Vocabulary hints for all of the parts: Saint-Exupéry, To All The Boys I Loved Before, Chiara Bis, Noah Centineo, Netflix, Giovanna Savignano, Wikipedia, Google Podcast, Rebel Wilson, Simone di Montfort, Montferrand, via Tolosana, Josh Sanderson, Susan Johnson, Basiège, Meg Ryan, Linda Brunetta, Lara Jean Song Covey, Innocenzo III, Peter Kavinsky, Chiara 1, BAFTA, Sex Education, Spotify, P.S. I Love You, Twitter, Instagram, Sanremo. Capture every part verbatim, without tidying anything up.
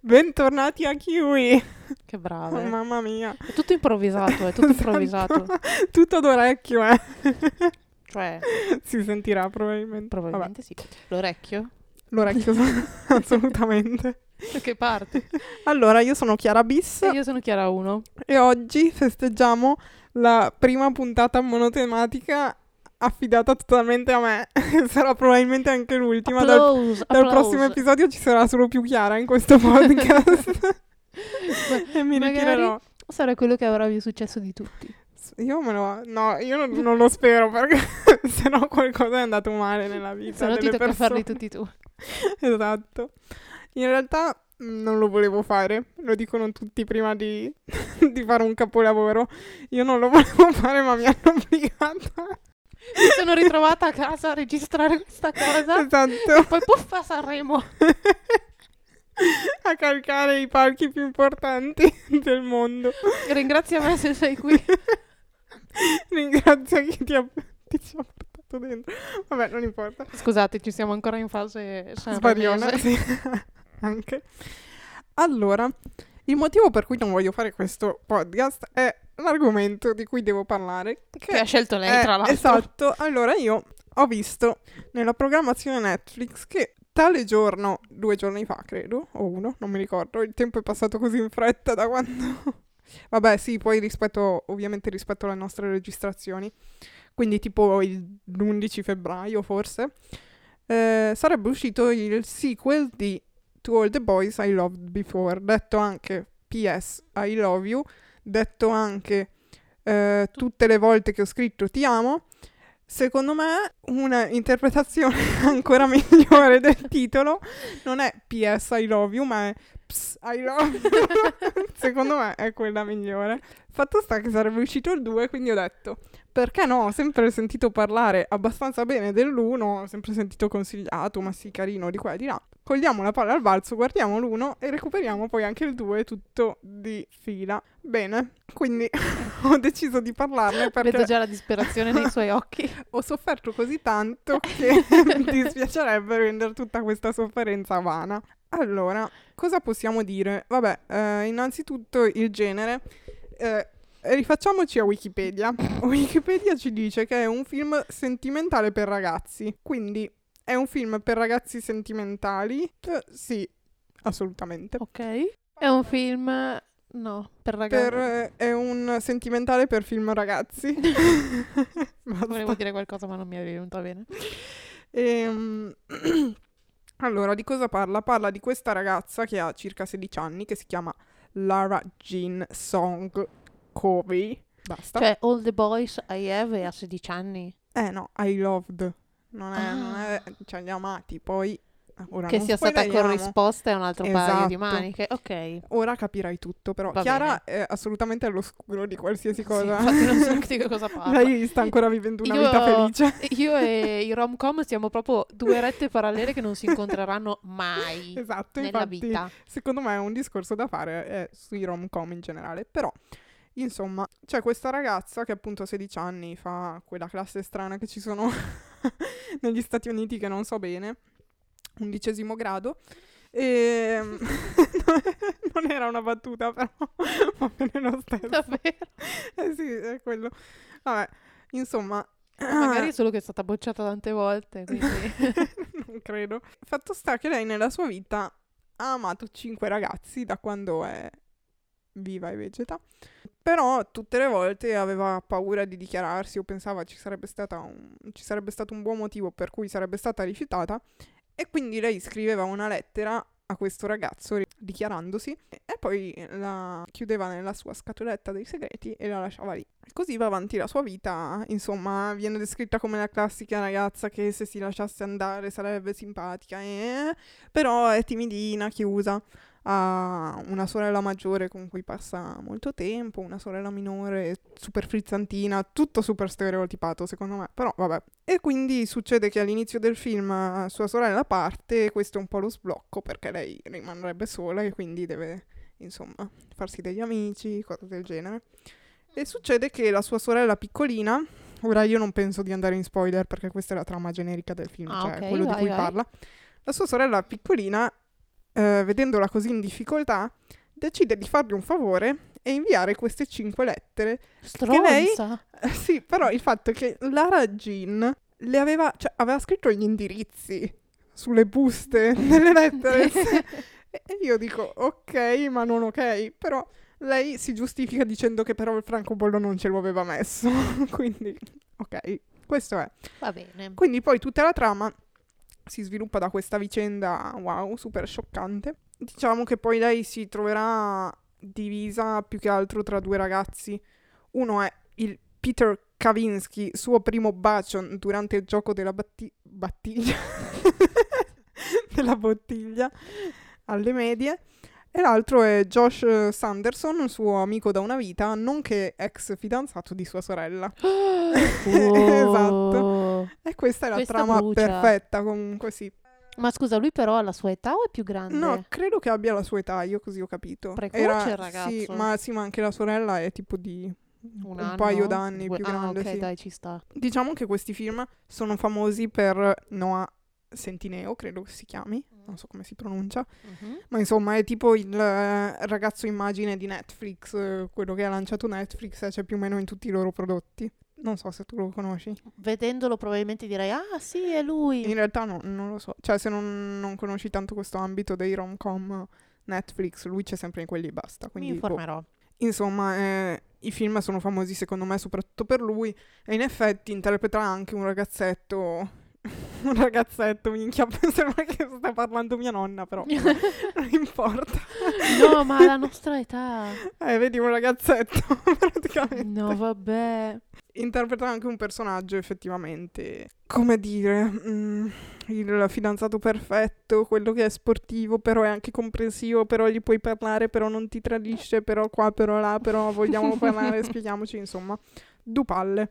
Bentornati a Kiwi. Che brava, eh? Mamma mia. È tutto improvvisato, è tutto improvvisato. Tutto d'orecchio, eh. Cioè, si sentirà probabilmente. Probabilmente Vabbè. Sì. L'orecchio? L'orecchio, assolutamente. Che parte. Allora, io sono Chiara Bis. E io sono Chiara uno. E oggi festeggiamo la prima puntata monotematica affidata totalmente a me. Sarà probabilmente anche l'ultima. Applause, dal, dal prossimo episodio ci sarà solo più Chiara in questo podcast. E mi ritirerò. Sarà quello che avrà più successo di tutti. Io me lo... No, io non, non lo spero, perché sennò qualcosa è andato male nella vita. Sennò ti tocca farli tutti tu. Esatto. In realtà non lo volevo fare, lo dicono tutti prima di, di fare un capolavoro. Io non lo volevo fare, ma mi hanno obbligata. Mi sono ritrovata a casa a registrare questa cosa. Esatto. E poi puff a Sanremo. A calcare i palchi più importanti del mondo. Ringrazia me se sei qui. Ringrazia chi ti ha... Ti ci ha portato dentro. Vabbè, non importa. Scusate, ci siamo ancora in fase... Sbariona, sì. Anche. Allora, il motivo per cui non voglio fare questo podcast è l'argomento di cui devo parlare, che, che ha scelto lei, è, tra l'altro. Esatto. Allora, io ho visto nella programmazione Netflix che tale giorno, due giorni fa credo, o uno, non mi ricordo, il tempo è passato così in fretta da quando... Vabbè, sì, poi rispetto, ovviamente rispetto alle nostre registrazioni, quindi tipo l'undici febbraio forse, eh, sarebbe uscito il sequel di To All The Boys I Loved Before, detto anche P S I Love You, detto anche eh, tutte le volte che ho scritto ti amo. Secondo me una interpretazione ancora migliore del titolo non è P S I Love You, ma è P S I Love You. Secondo me è quella migliore. Fatto sta che sarebbe uscito il due, quindi ho detto perché no? Ho sempre sentito parlare abbastanza bene dell'uno, ho sempre sentito consigliato, ma sì, carino, di qua e di là. Cogliamo la palla al balzo, guardiamo l'uno e recuperiamo poi anche il due, tutto di fila. Bene, quindi ho deciso di parlarne perché... Vedo già la disperazione nei suoi occhi. Ho sofferto così tanto che mi dispiacerebbe rendere tutta questa sofferenza vana. Allora, cosa possiamo dire? Vabbè, eh, innanzitutto il genere... Eh, rifacciamoci a Wikipedia. Wikipedia ci dice che è un film sentimentale per ragazzi, quindi è un film per ragazzi sentimentali. Eh, sì, assolutamente. Ok. È un film... no, per ragazzi. Per, è un sentimentale per film ragazzi. Volevo dire qualcosa ma non mi è venuta bene. Ehm... Allora, di cosa parla? Parla di questa ragazza che ha circa sedici anni, che si chiama Lara Jean Song Covey. Basta. Cioè, all the boys I have a sedici anni. Eh no, I loved. Non è, ah. non è cioè, gli amati. Poi ora che non sia stata corrisposta è un altro esatto. paio di maniche. Ok. Ora capirai tutto, però. Va Chiara bene. È assolutamente all'oscuro di qualsiasi cosa. Sì, infatti non so di che cosa parla. Lei sta ancora vivendo una io, vita felice. Io e i rom-com siamo proprio due rette parallele che non si incontreranno mai. Esatto, nella infatti, vita. Secondo me è un discorso da fare eh, sui rom-com in generale, però... Insomma, c'è questa ragazza che appunto a sedici anni fa quella classe strana che ci sono negli Stati Uniti che non so bene, undicesimo grado, e non era una battuta però, va bene lo stesso. Davvero? Eh sì, è quello. Vabbè, insomma... Magari solo che è stata bocciata tante volte, quindi... Non credo. Fatto sta che lei nella sua vita ha amato cinque ragazzi da quando è... viva e vegeta, però tutte le volte aveva paura di dichiararsi o pensava ci sarebbe, stata un, ci sarebbe stato un buon motivo per cui sarebbe stata rifiutata, e quindi lei scriveva una lettera a questo ragazzo dichiarandosi e poi la chiudeva nella sua scatoletta dei segreti e la lasciava lì. Così va avanti la sua vita, insomma viene descritta come la classica ragazza che se si lasciasse andare sarebbe simpatica, eh? Però è timidina, chiusa. Ha una sorella maggiore con cui passa molto tempo, una sorella minore super frizzantina, tutto super stereotipato secondo me, però vabbè. E quindi succede che all'inizio del film sua sorella parte e questo è un po' lo sblocco perché lei rimarrebbe sola e quindi deve, insomma, farsi degli amici, cose del genere. E succede che la sua sorella piccolina, ora io non penso di andare in spoiler perché questa è la trama generica del film, ah, cioè okay, quello vai, di cui vai. parla, la sua sorella piccolina, eh, vedendola così in difficoltà, decide di fargli un favore e inviare queste cinque lettere. Stronza! Che lei, sì, però il fatto è che Lara Jean le aveva, cioè, aveva scritto gli indirizzi sulle buste delle lettere. E io dico ok, ma non ok, però... Lei si giustifica dicendo che però il francobollo non ce lo aveva messo, quindi ok, questo è. Va bene. Quindi poi tutta la trama si sviluppa da questa vicenda, wow, super scioccante. Diciamo che poi lei si troverà divisa più che altro tra due ragazzi. Uno è il Peter Kavinsky, suo primo bacio durante il gioco della batti- battiglia, della bottiglia alle medie. E l'altro è Josh Sanderson, suo amico da una vita, nonché ex fidanzato di sua sorella. Esatto. E questa è la questa trama brucia. perfetta, comunque sì. Ma scusa, lui però ha la sua età o è più grande? No, credo che abbia la sua età, io così ho capito. Precoce Era, il ragazzo. Sì, ma sì, ma anche la sorella è tipo di un, un anno, paio d'anni due... più grande. Ah, ok, sì. Dai, ci sta. Diciamo che questi film sono famosi per Noah Centineo, credo che si chiami, non so come si pronuncia, uh-huh. ma insomma è tipo il eh, ragazzo immagine di Netflix, eh, quello che ha lanciato Netflix, eh, c'è più o meno in tutti i loro prodotti. Non so se tu lo conosci. Vedendolo probabilmente direi, ah sì, è lui. In realtà no, non lo so, cioè se non, non conosci tanto questo ambito dei rom-com Netflix, lui c'è sempre in quelli e basta. Quindi, mi informerò. Boh. Insomma, eh, i film sono famosi secondo me soprattutto per lui, e in effetti interpreta anche un ragazzetto... un ragazzetto, minchia, sembra che sta parlando mia nonna, però non importa. No, ma alla nostra età. Eh, vedi, un ragazzetto, praticamente. No, vabbè. Interpreta anche un personaggio, effettivamente. Come dire, mm, il fidanzato perfetto, quello che è sportivo, però è anche comprensivo, però gli puoi parlare, però non ti tradisce, però qua, però là, però vogliamo parlare, spieghiamoci, insomma. Dupalle.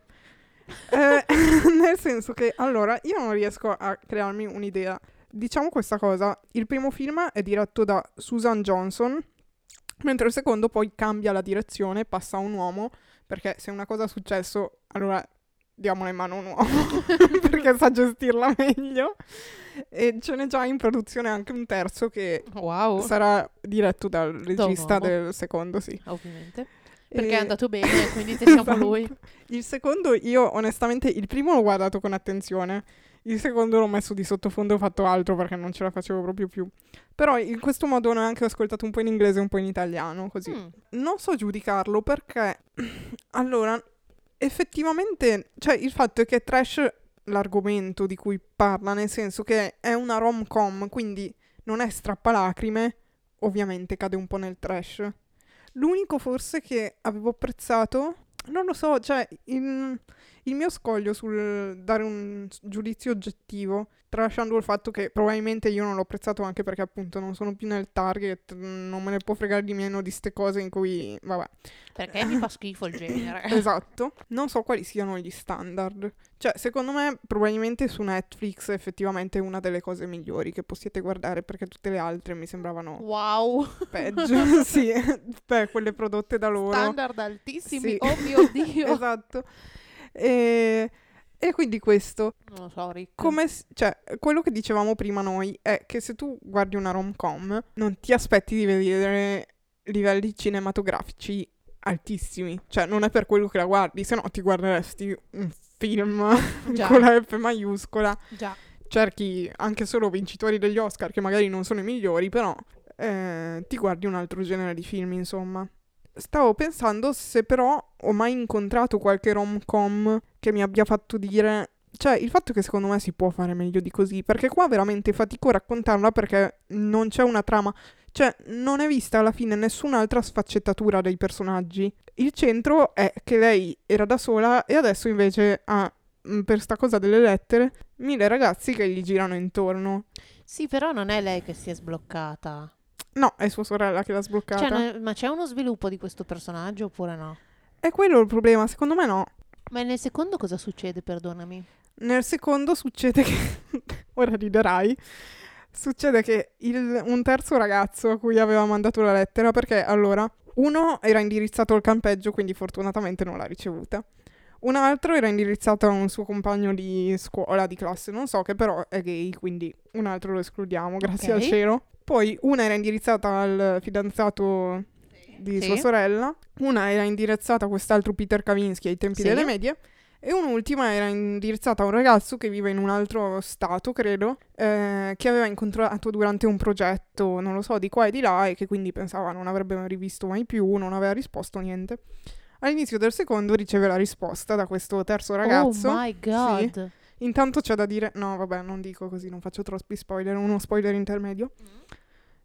eh, nel senso che, allora, io non riesco a crearmi un'idea. Diciamo questa cosa, il primo film è diretto da Susan Johnson, mentre il secondo poi cambia la direzione, passa a un uomo, perché se una cosa è successo, allora diamola in mano a un uomo, perché sa gestirla meglio. E ce n'è già in produzione anche un terzo che wow. sarà diretto dal regista da del secondo, sì. Ovviamente. Perché è andato bene, quindi teniamo esatto. lui. Il secondo, io onestamente, il primo l'ho guardato con attenzione, il secondo l'ho messo di sottofondo e ho fatto altro perché non ce la facevo proprio più. Però in questo modo ne ho anche ascoltato un po' in inglese e un po' in italiano, così. Mm. Non so giudicarlo perché, allora, effettivamente, cioè il fatto è che è trash l'argomento di cui parla, nel senso che è una rom-com, quindi non è strappalacrime, ovviamente cade un po' nel trash. L'unico forse che avevo apprezzato, non lo so, cioè il, il mio scoglio sul dare un giudizio oggettivo, tralasciando il fatto che probabilmente io non l'ho apprezzato anche perché appunto non sono più nel target, non me ne può fregare di meno di ste cose in cui, vabbè. Perché mi fa schifo il genere. Esatto. Non so quali siano gli standard. Cioè, secondo me, probabilmente su Netflix è effettivamente una delle cose migliori che possiate guardare, perché tutte le altre mi sembravano wow. peggio. Sì, beh, quelle prodotte da loro. Standard altissimi, sì. Oh mio Dio! Esatto. E, e quindi questo. Non lo so, Ricco. Come, cioè, quello che dicevamo prima noi è che se tu guardi una rom-com non ti aspetti di vedere livelli cinematografici altissimi. Cioè, non è per quello che la guardi, se no ti guarderesti un film Già. con la F maiuscola. Già. Cerchi anche solo vincitori degli Oscar che magari non sono i migliori, però eh, ti guardi un altro genere di film, insomma. Stavo pensando se però ho mai incontrato qualche rom-com che mi abbia fatto dire... Cioè, il fatto che secondo me si può fare meglio di così, perché qua veramente fatico a raccontarla perché non c'è una trama. Cioè, non è vista alla fine nessun'altra sfaccettatura dei personaggi. Il centro è che lei era da sola e adesso invece ha, per sta cosa delle lettere, mille ragazzi che gli girano intorno. Sì, però non è lei che si è sbloccata. No, è sua sorella che l'ha sbloccata. Cioè, ma c'è uno sviluppo di questo personaggio oppure no? È quello il problema, secondo me no. Ma nel secondo cosa succede, perdonami? Nel secondo succede che... Ora riderai... Succede che il, un terzo ragazzo a cui aveva mandato la lettera, perché allora uno era indirizzato al campeggio, quindi fortunatamente non l'ha ricevuta. Un altro era indirizzato a un suo compagno di scuola, di classe, non so, che però è gay, quindi un altro lo escludiamo, grazie okay. al cielo. Poi una era indirizzata al fidanzato di sì. sua sorella, una era indirizzata a quest'altro Peter Kavinsky ai tempi sì. delle medie, e un'ultima era indirizzata a un ragazzo che vive in un altro stato, credo, eh, che aveva incontrato durante un progetto, non lo so, di qua e di là, e che quindi pensava non avrebbe mai rivisto mai più, non aveva risposto niente. All'inizio del secondo riceve la risposta da questo terzo ragazzo. Oh my God! Sì. Intanto c'è da dire... No, vabbè, non dico così, non faccio troppi spoiler, uno spoiler intermedio. Mm.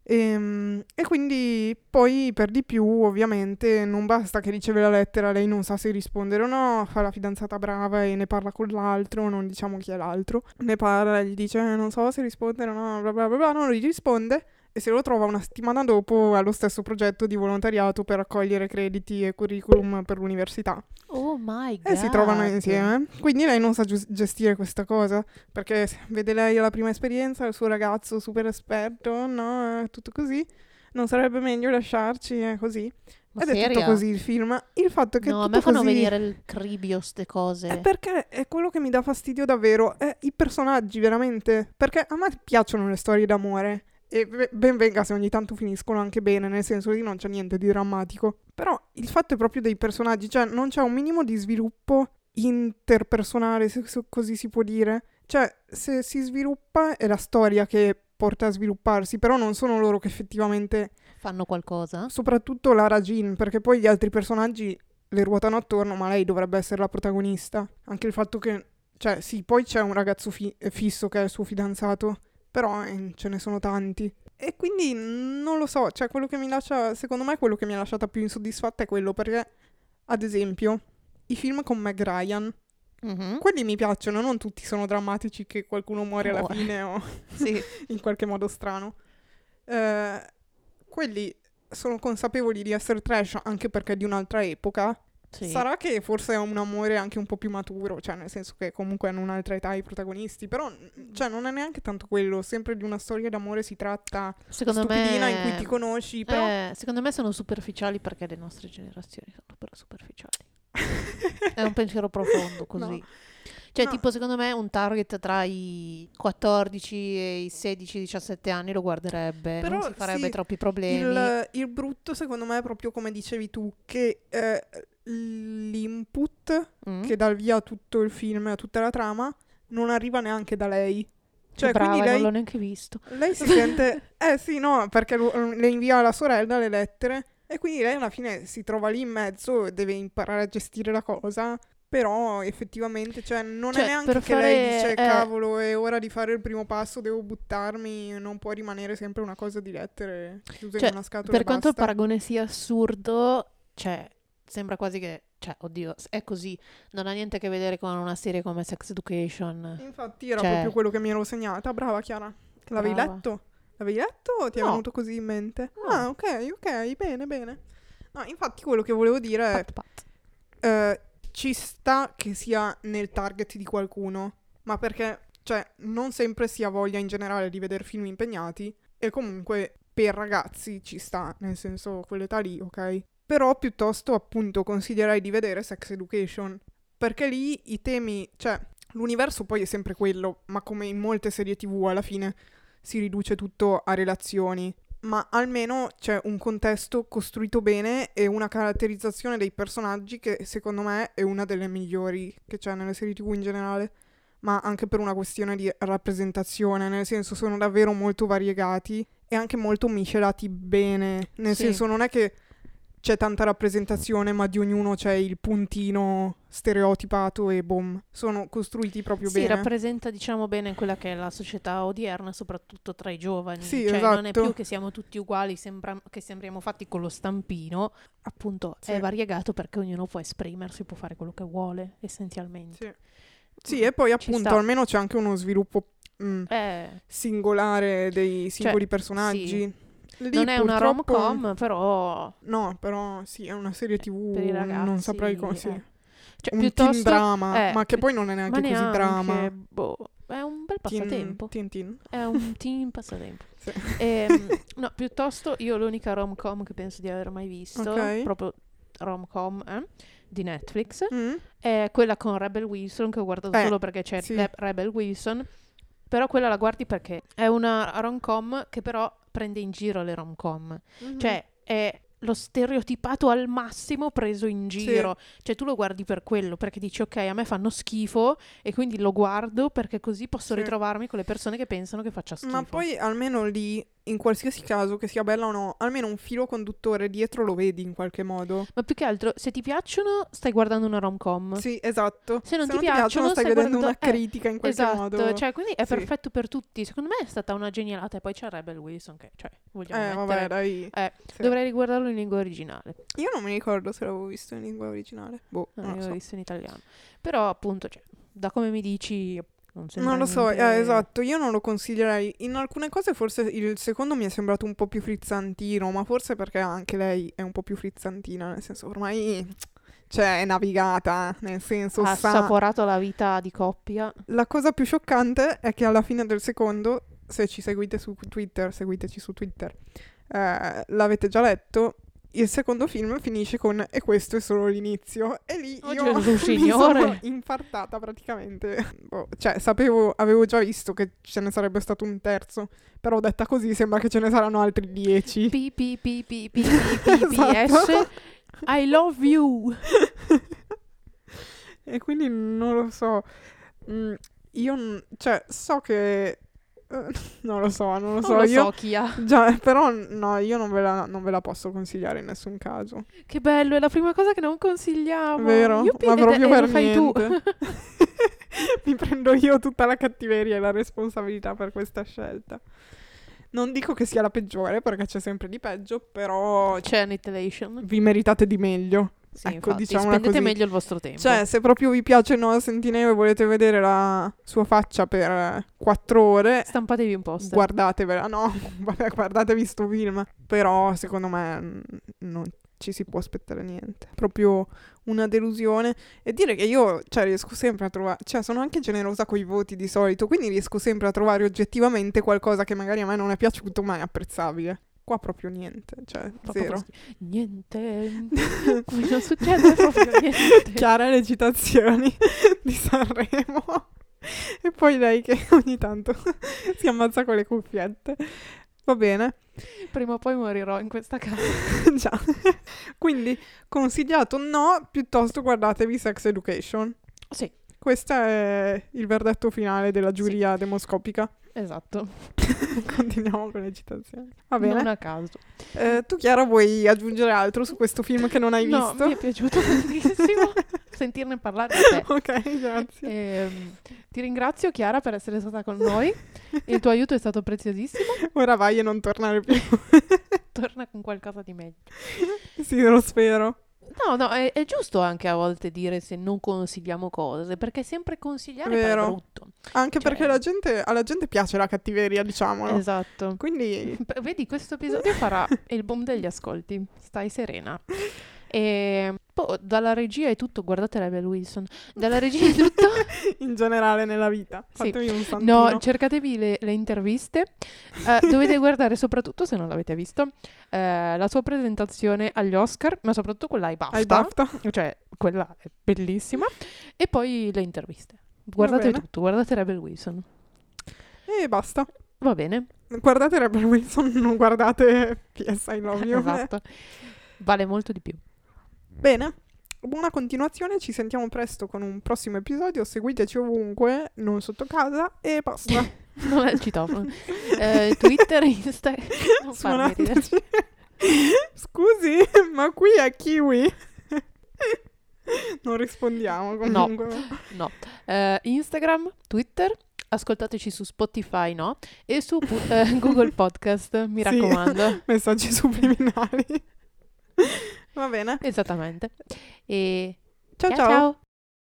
E, e quindi poi, per di più, ovviamente, non basta che riceve la lettera, lei non sa se rispondere o no, fa la fidanzata brava e ne parla con l'altro, non diciamo chi è l'altro. Ne parla, gli dice, eh, non so se rispondere o no, bla bla bla bla, non gli risponde. E se lo trova una settimana dopo allo stesso progetto di volontariato per raccogliere crediti e curriculum per l'università. Oh my God! E si trovano insieme. Quindi lei non sa gi- gestire questa cosa, perché vede lei la prima esperienza, il suo ragazzo super esperto, no? È tutto così. Non sarebbe meglio lasciarci, è così. Ma Ed seria? È tutto così il film. Il fatto che no, a me fanno così... venire il cribio ste cose. È perché è quello che mi dà fastidio davvero, è i personaggi veramente. Perché a me piacciono le storie d'amore. E ben venga se ogni tanto finiscono anche bene, nel senso che non c'è niente di drammatico. Però il fatto è proprio dei personaggi, cioè non c'è un minimo di sviluppo interpersonale, se così si può dire. Cioè, se si sviluppa è la storia che porta a svilupparsi, però non sono loro che effettivamente fanno qualcosa. Soprattutto Lara Jean, perché poi gli altri personaggi le ruotano attorno, ma lei dovrebbe essere la protagonista. Anche il fatto che, cioè sì, poi c'è un ragazzo fi- fisso che è il suo fidanzato, però eh, ce ne sono tanti. E quindi non lo so, cioè quello che mi lascia, secondo me quello che mi ha lasciata più insoddisfatta è quello, perché ad esempio i film con Meg Ryan, mm-hmm. quelli mi piacciono, non tutti sono drammatici che qualcuno muore alla oh. fine o sì. in qualche modo strano. Eh, quelli sono consapevoli di essere trash anche perché di un'altra epoca. Sì. Sarà che forse è un amore anche un po' più maturo, cioè nel senso che comunque hanno un'altra età i protagonisti, però cioè non è neanche tanto quello, sempre di una storia d'amore si tratta, secondo stupidina me, in cui ti conosci, però... eh, secondo me sono superficiali perché le nostre generazioni sono però superficiali. È un pensiero profondo così. No. Cioè no. tipo secondo me un target tra i quattordici e i sedici diciassette anni lo guarderebbe, però non si farebbe sì, troppi problemi. Il, il brutto secondo me è proprio come dicevi tu, che... Eh, l'input mm. che dà il via a tutto il film, a tutta la trama, non arriva neanche da lei. Cioè, brava, quindi lei, non l'ho neanche visto. Lei si sente... Eh sì, no, perché lo, le invia alla sorella le lettere e quindi lei alla fine si trova lì in mezzo e deve imparare a gestire la cosa, però effettivamente cioè non cioè, è neanche che lei dice eh... cavolo, è ora di fare il primo passo, devo buttarmi, non può rimanere sempre una cosa di lettere chiusa cioè, in una scatola. Per quanto basta. Il paragone sia assurdo, cioè... sembra quasi che, cioè, oddio, è così, non ha niente a che vedere con una serie come Sex Education. Infatti era cioè... proprio quello che mi ero segnata. Brava Chiara, l'avevi Brava. letto? L'avevi letto o ti no. è venuto così in mente? No. Ah, ok, ok, bene, bene. No, infatti quello che volevo dire pat, è, pat. Eh, ci sta che sia nel target di qualcuno, ma perché, cioè, non sempre si ha voglia in generale di vedere film impegnati, e comunque per ragazzi ci sta, nel senso, quell'età lì, ok? Però piuttosto appunto consiglierei di vedere Sex Education, perché lì i temi, cioè l'universo poi è sempre quello, ma come in molte serie tv alla fine si riduce tutto a relazioni, ma almeno c'è un contesto costruito bene e una caratterizzazione dei personaggi che secondo me è una delle migliori che c'è nelle serie tv in generale, ma anche per una questione di rappresentazione, nel senso sono davvero molto variegati e anche molto miscelati bene, nel sì. senso non è che c'è tanta rappresentazione, ma di ognuno c'è il puntino stereotipato e boom, sono costruiti proprio sì, bene. Si rappresenta, diciamo, bene quella che è la società odierna, soprattutto tra i giovani. Sì, cioè, esatto. Non è più che siamo tutti uguali, sembra che sembriamo fatti con lo stampino. Appunto, sì. È variegato perché ognuno può esprimersi, può fare quello che vuole, essenzialmente. Sì, sì e poi appunto almeno c'è anche uno sviluppo mh, eh. singolare dei singoli cioè, personaggi. Sì. Lì non è una rom-com, però... No, però sì, è una serie tv, ragazzi, non saprei come... Sì. Eh. Cioè, un teen drama, eh, ma che poi non è neanche così neanche, drama. Boh. è un bel passatempo. Teen, teen, teen. È un teen passatempo. Sì. E, no, piuttosto io l'unica rom-com che penso di aver mai visto, okay. proprio rom-com, eh, di Netflix, mm. è quella con Rebel Wilson, che ho guardato eh, solo perché c'è sì. Rebel Wilson, però quella la guardi perché è una rom-com che però prende in giro le rom-com. Mm-hmm. Cioè è lo stereotipato al massimo preso in giro, sì. cioè tu lo guardi per quello, perché dici ok, a me fanno schifo e quindi lo guardo perché così posso sì. ritrovarmi con le persone che pensano che faccia schifo. Ma poi almeno lì, in qualsiasi caso, che sia bella o no, almeno un filo conduttore dietro lo vedi in qualche modo. Ma più che altro, se ti piacciono stai guardando una rom-com. Sì, esatto. Se non, se ti, non piacciono, ti piacciono stai, stai vedendo guardando... una critica eh, in qualche esatto. modo. Esatto, cioè quindi è sì. perfetto per tutti. Secondo me è stata una genialata. E poi c'è Rebel Wilson che, cioè, vogliamo eh, mettere... vabbè, dai. Eh, sì. Dovrei riguardarlo in lingua originale. Io non mi ricordo se l'avevo visto in lingua originale. Boh, no, non l'avevo so. visto in italiano. Però appunto, cioè, da come mi dici... Non, non lo so, eh, esatto, io non lo consiglierei. In alcune cose forse il secondo mi è sembrato un po' più frizzantino, ma forse perché anche lei è un po' più frizzantina, nel senso ormai cioè è navigata, nel senso ha sa... assaporato la vita di coppia. La cosa più scioccante è che alla fine del secondo, se ci seguite su Twitter, seguiteci su Twitter, eh, l'avete già letto, il secondo film finisce con "e questo è solo l'inizio" e lì oh, io mi signore. sono infartata praticamente. Boh, cioè sapevo, avevo già visto che ce ne sarebbe stato un terzo, però detta così sembra che ce ne saranno altri dieci. P P P P P P S I love you. E quindi non lo so. Mm, io cioè so che non lo so, non lo so, non lo io so chi ha. Già, però no, io non ve, la, non ve la posso consigliare in nessun caso. Che bello, è la prima cosa che non consigliamo. Vero, Yuppie, ma proprio per niente. Mi prendo io tutta la cattiveria e la responsabilità per questa scelta. Non dico che sia la peggiore, perché c'è sempre di peggio, però c'è annihilation. Vi meritate di meglio. Sì, ecco, infatti, diciamola spendete così. Meglio il vostro tempo. Cioè, se proprio vi piace Noah Centineo e volete vedere la sua faccia per quattro ore, stampatevi un poster. Guardatevela, no, vabbè, guardatevi sto film. Però, secondo me, non ci si può aspettare niente. Proprio una delusione. E dire che io, cioè, riesco sempre a trovare... Cioè, sono anche generosa coi voti di solito, quindi riesco sempre a trovare oggettivamente qualcosa che magari a me non è piaciuto, ma è apprezzabile. Qua proprio niente, cioè proprio zero. Niente, non succede proprio niente. Chiara le citazioni di Sanremo e poi lei che ogni tanto si ammazza con le cuffiette. Va bene. Prima o poi morirò in questa casa. Già. Quindi consigliato no, piuttosto guardatevi Sex Education. Sì. Questo è il verdetto finale della giuria sì. demoscopica. Esatto. Continuiamo con le citazioni. Va bene. Non a caso. Eh, tu, Chiara, vuoi aggiungere altro su questo film che non hai no, visto? No, mi è piaciuto tantissimo sentirne parlare da te. Ok, grazie. Eh, ti ringrazio, Chiara, per essere stata con noi. Il tuo aiuto è stato preziosissimo. Ora vai e non tornare più. Torna con qualcosa di meglio. Sì, lo spero. No, no, è, è giusto anche a volte dire se non consigliamo cose, perché sempre consigliare Vero. È brutto. Anche cioè... perché la gente, alla gente piace la cattiveria, diciamolo. Esatto. Quindi... P- vedi, questo episodio farà il boom degli ascolti, stai serena. E poi dalla regia è tutto, guardate Rebel Wilson, dalla regia è tutto. In generale nella vita, fatemi sì. un santino. No, cercatevi le, le interviste, uh, dovete guardare soprattutto, se non l'avete visto, uh, la sua presentazione agli Oscar, ma soprattutto quella ai BAFTA, ai BAFTA. Cioè quella è bellissima, e poi le interviste. Guardate tutto, guardate Rebel Wilson. E basta. Va bene. Guardate Rebel Wilson, non guardate P S I Love You. Esatto, vale molto di più. Bene, buona continuazione, ci sentiamo presto con un prossimo episodio, seguiteci ovunque, non sotto casa, e basta. Non è il citofono. eh, Twitter, Instagram, non farmi ridere. Scusi, ma qui è Kiwi? Non rispondiamo comunque. No, no. Eh, Instagram, Twitter, ascoltateci su Spotify, no? E su eh, Google Podcast, mi sì. raccomando. Messaggi subliminali. Va bene. Esattamente. E ciao ciao. ciao. ciao.